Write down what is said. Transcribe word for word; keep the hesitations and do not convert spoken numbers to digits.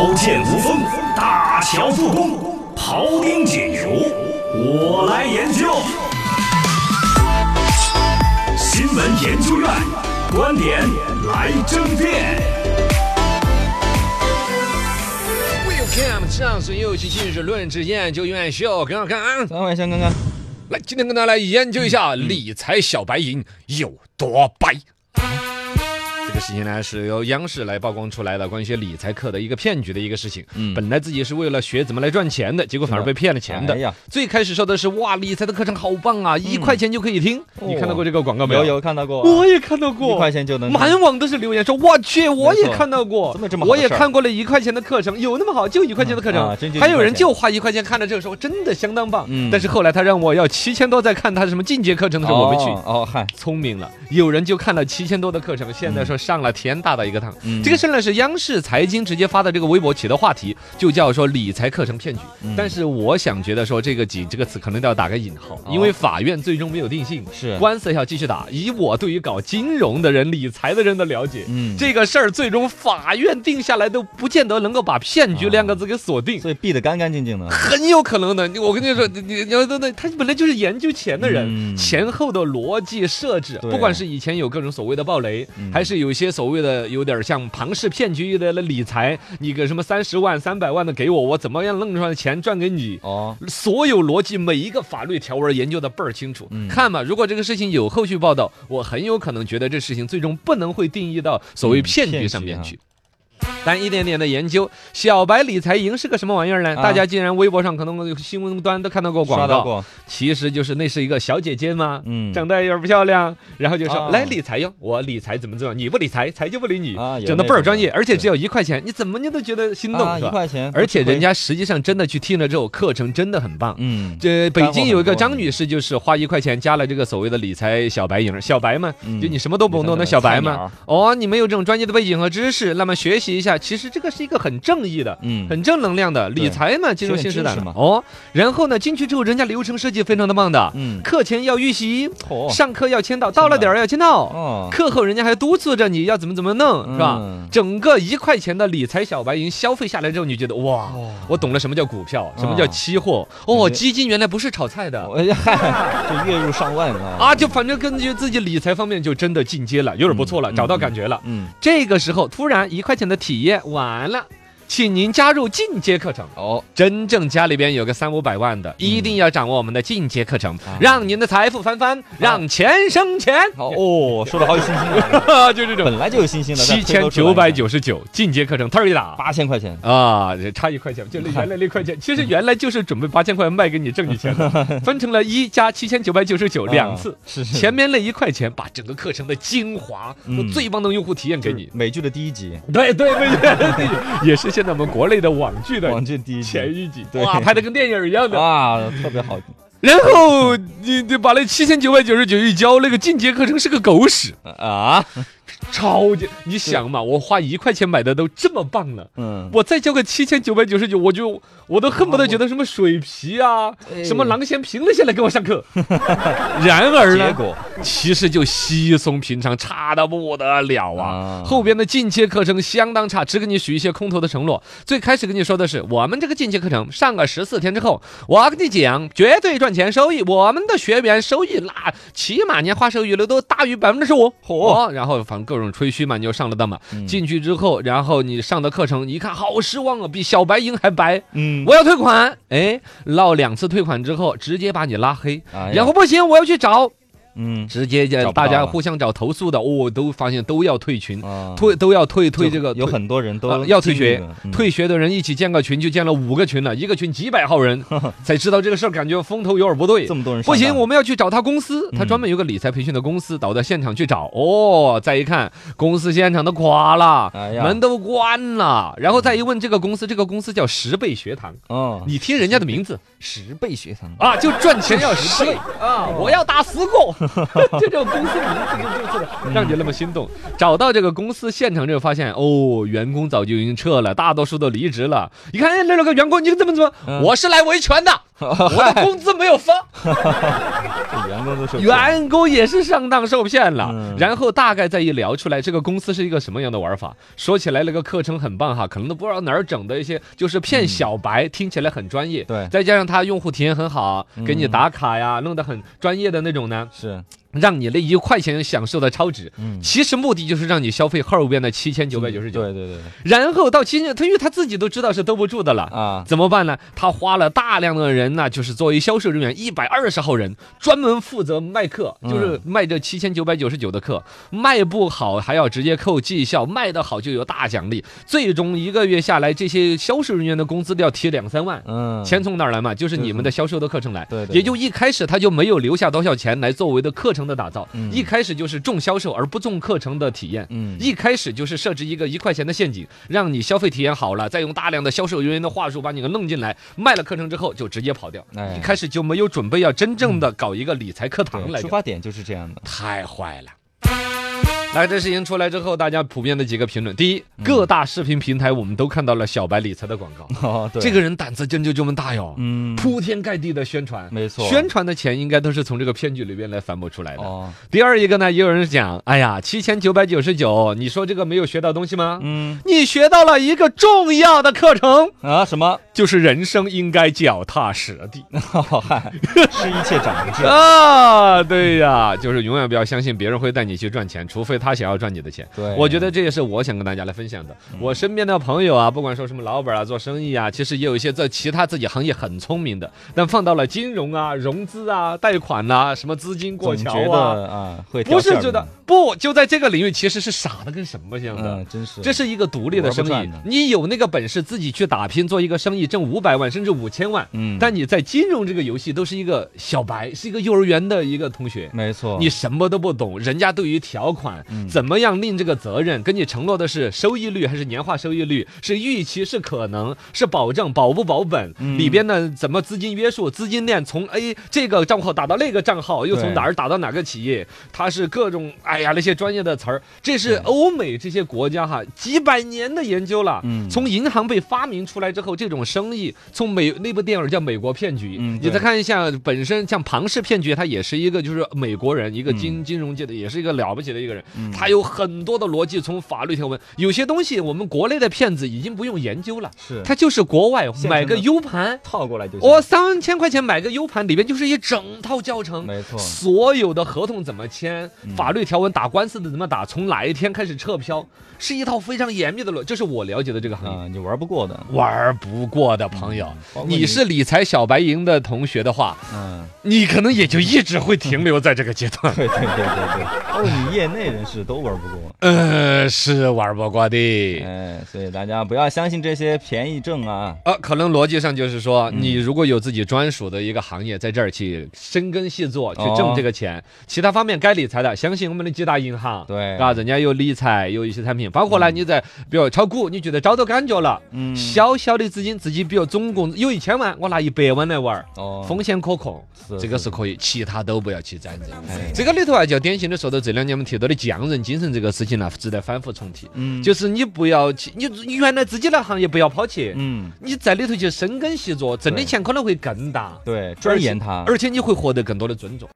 刀剑无锋，大乔复工，庖丁解牛，我来研究。新闻研究院观点来争辩。Welcome， 上次又去进士论治研究院秀，给我看啊，咱们先看看。来，今天跟大家来研究一下理财小白银有多白。这个事情呢是由央视来曝光出来的，关于理财课的一个骗局的一个事情。嗯，本来自己是为了学怎么来赚钱的，结果反而被骗了钱的。哎呀，最开始说的是哇，理财的课程好棒啊，嗯、一块钱就可以听、哦。你看到过这个广告没有？有有看到过、啊，我也看到过，一块钱就能。满网都是留言说，我去，我也看到过，这么这么好，我也看过了一块钱的课程，有那么好？就一块钱的课程，嗯啊、还有人就花一块钱看了这个时候，真的相当棒。嗯，但是后来他让我要七千多再看他什么进阶课程的时候，我没去。哦，嗨、哦，聪明了，有人就看了七千多的课程，现在说。上了天大的一个堂、嗯、这个事呢是央视财经直接发的这个微博起的话题，就叫说理财课程骗局、嗯、但是我想觉得说这个几这个词可能都要打个引号、哦、因为法院最终没有定性，是官司要继续打。以我对于搞金融的人理财的人的了解、嗯、这个事儿最终法院定下来都不见得能够把骗局两个字给锁定、哦、所以避得干干净净的，很有可能的。我跟你说你他本来就是研究钱的人、嗯、前后的逻辑设置，不管是以前有各种所谓的暴雷、嗯、还是有有些所谓的有点像庞氏骗局的理财，你给什么三十万三百万的给我，我怎么样弄出来的钱赚给你、哦、所有逻辑每一个法律条文研究的倍儿清楚、嗯、看嘛，如果这个事情有后续报道，我很有可能觉得这事情最终不能会定义到所谓骗局上面去、嗯但一点点的研究，小白理财营是个什么玩意儿呢、啊、大家既然微博上可能新闻端都看到过广告过，其实就是那是一个小姐姐嘛、嗯、长得有点不漂亮，然后就说、啊、来理财哟，我理财怎么做，你不理财财就不理你、啊、整的倍儿专业，而且只有一块钱，你怎么你都觉得心动、啊、一块钱，而且人家实际上真的去听了之后课程真的很棒。嗯，这北京有一个张女士就是花一块钱加了这个所谓的理财小白营，小白嘛、嗯、就你什么都不懂的小白嘛，哦你没有这种专业的背景和知识，那么学习一下，其实这个是一个很正义的、嗯、很正能量的理财嘛，进入新时代嘛。哦，然后呢，进去之后，人家流程设计非常的棒的，嗯、课前要预习、哦，上课要签到，到了点儿要签到、哦，课后人家还督促着你要怎么怎么弄，嗯、是吧？整个一块钱的理财小白银消费下来之后，你觉得哇、哦，我懂了什么叫股票，什么叫期货，哦，哦基金原来不是炒菜的，哎、呀就月入上万了啊！就反正根据自己理财方面就真的进阶了，有点不错了，嗯、找到感觉了。嗯，这个时候突然一块钱的体验完了，请您加入进阶课程哦！真正家里边有个三五百万的，一定要掌握我们的进阶课程，嗯、让您的财富翻番，啊、让钱生钱。好哦，说的好有信心了，就这种本来就有信心的。七千九百九十九进阶课程，特一打八千块钱啊，差一块钱，就原来那块钱，其实原来就是准备八千块卖给你挣你钱的，分成了一加七千九百九十九两次、啊是是，前面那一块钱把整个课程的精华、嗯、最棒的用户体验给你。美剧的第一集，对对，美剧的第一集也是。现在我们国内的网剧的前一集，哇，拍的跟电影一样的啊，特别好。然后你你把那七千九百九十九一交，那个进阶课程是个狗屎啊！超级，你想嘛，我花一块钱买的都这么棒了，嗯，我再交个七千九百九十九，我就我都恨不得觉得什么水皮啊，哎、什么郎咸平了，现在给我上课。然而呢，结果其实就稀松平常，差的不得了啊！啊后边的进阶课程相当差，只给你许一些空头的承诺。最开始跟你说的是，我们这个进阶课程上个十四天之后，我跟你讲，绝对赚。赚钱收益，我们的学员收益那起码年化收益率都大于百分之十五。哦，然后反正各种吹嘘嘛，你就上了当嘛、嗯。进去之后，然后你上的课程一看，好失望啊，比小白银还白。嗯，我要退款。哎，闹两次退款之后，直接把你拉黑。哎、然后不行，我要去找。嗯，直接大家互相找投诉的，我、哦、都发现都要退群，啊、退都要退退这个，有很多人都、呃、要退学、嗯，退学的人一起建个群就建了五个群了，一个群几百号人，呵呵才知道这个事儿，感觉风头有点不对，这么多人不行，我们要去找他公司，他专门有个理财培训的公司，嗯、到到现场去找，哦，再一看公司现场都垮了、哎，门都关了，然后再一问这个公司，这个公司叫十倍学堂，哦，你听人家的名字，十倍学堂啊，就赚钱要十倍啊，我要打死狗。就这种公司名字就这个，让你那么心动。找到这个公司现场之后，发现哦，员工早就已经撤了，大多数都离职了。你看那六个员工，你怎么怎么？我是来维权的，我的工资没有发。员工都受骗，员工也是上当受骗了、嗯、然后大概再一聊出来这个公司是一个什么样的玩法，说起来那个课程很棒哈，可能都不知道哪儿整的一些就是骗小白、嗯、听起来很专业，对，再加上他用户体验很好、嗯、给你打卡呀，弄得很专业的那种呢，是让你那一块钱享受的超值、嗯、其实目的就是让你消费后边的七千九百九十九，对对对，然后到七千，他因为他自己都知道是兜不住的了啊，怎么办呢？他花了大量的人呢、啊、就是作为销售人员一百二十号人专门负责卖课，就是卖这七千九百九十九的课、嗯、卖不好还要直接扣绩效，卖得好就有大奖励，最终一个月下来这些销售人员的工资都要提两三万、嗯、钱从哪儿来嘛？就是你们的销售的课程来，对对对，也就一开始他就没有留下多少钱来作为的课程的打造、嗯、一开始就是重销售而不重课程的体验、嗯、一开始就是设置一个一块钱的陷阱，让你消费体验好了，再用大量的销售人员的话术把你给弄进来，卖了课程之后就直接跑掉、哎、一开始就没有准备要真正的搞一个理财课堂来、嗯、出发点就是这样的，太坏了。来，这事情出来之后，大家普遍的几个评论，第一，各大视频平台我们都看到了小白理财的广告、哦、对，这个人胆子真就这么大哟，嗯，铺天盖地的宣传，没错，宣传的钱应该都是从这个骗局里边来反驳出来的、哦、第二一个呢，也有人讲，哎呀七千九百九十九，你说这个没有学到东西吗？嗯，你学到了一个重要的课程啊，什么？就是人生应该脚踏实地、哦、嗨，是一切长进啊，对呀，就是永远不要相信别人会带你去赚钱，除非他想要赚你的钱，对，我觉得这也是我想跟大家来分享的。我身边的朋友啊，不管说什么老板啊、做生意啊，其实也有一些在其他自己行业很聪明的，但放到了金融啊、融资啊、贷款啊、什么资金过桥啊，啊，会不是觉得不就在这个领域其实是傻的跟什么样的、嗯，真是，这是一个独立的生意，你有那个本事自己去打拼，做一个生意挣五百万甚至五千万，嗯，但你在金融这个游戏都是一个小白，是一个幼儿园的一个同学，没错，你什么都不懂，人家对于条款。嗯、怎么样令这个责任跟你承诺的是收益率还是年化收益率，是预期是可能是保证保不保本、嗯、里边呢怎么资金约束，资金链从 A 这个账号打到那个账号，又从哪儿打到哪个企业，它是各种哎呀那些专业的词儿，这是欧美这些国家哈几百年的研究了、嗯、从银行被发明出来之后，这种生意从美那部电影叫《美国骗局》、嗯、你再看一下本身像庞氏骗局，它也是一个就是美国人一个金、嗯、金融界的也是一个了不起的一个人，它有很多的逻辑，从法律条文，有些东西我们国内的骗子已经不用研究了，是，它就是国外买个 U 盘套过来就行，我三千块钱买个 U 盘，里面就是一整套教程，没错，所有的合同怎么签、嗯、法律条文打官司的怎么打，从哪一天开始撤销，是一套非常严密的逻辑，这是我了解的这个行业、呃、你玩不过的玩不过的朋友、嗯、你, 你是理财小白营的同学的话，嗯，你可能也就一直会停留在这个阶段、嗯、对对对对对，哦，你业内人是都玩不过，呃，是玩不过的，哎，所以大家不要相信这些便宜挣啊，呃，可能逻辑上就是说、嗯，你如果有自己专属的一个行业，在这儿去深耕细作，去挣这个钱，哦、其他方面该理财的，相信我们的几大银行，对啊，人家有理财，有一些产品，包括呢，你在、嗯、比如炒股，你觉得找到感觉了，嗯，小小的资金自己，比如总共有一千万，我拿一百万来玩，哦，风险可控，这个是可以，其他都不要去沾染、哎，这个里头啊，就典型的说到这两年我们提到的讲。强人精神这个事情呢、啊，值得反复重提。嗯，就是你不要去，你原来自己的行业不要抛弃。嗯，你在里头去深耕细作，挣的钱可能会更大。对，钻研它，而且你会获得更多的尊重。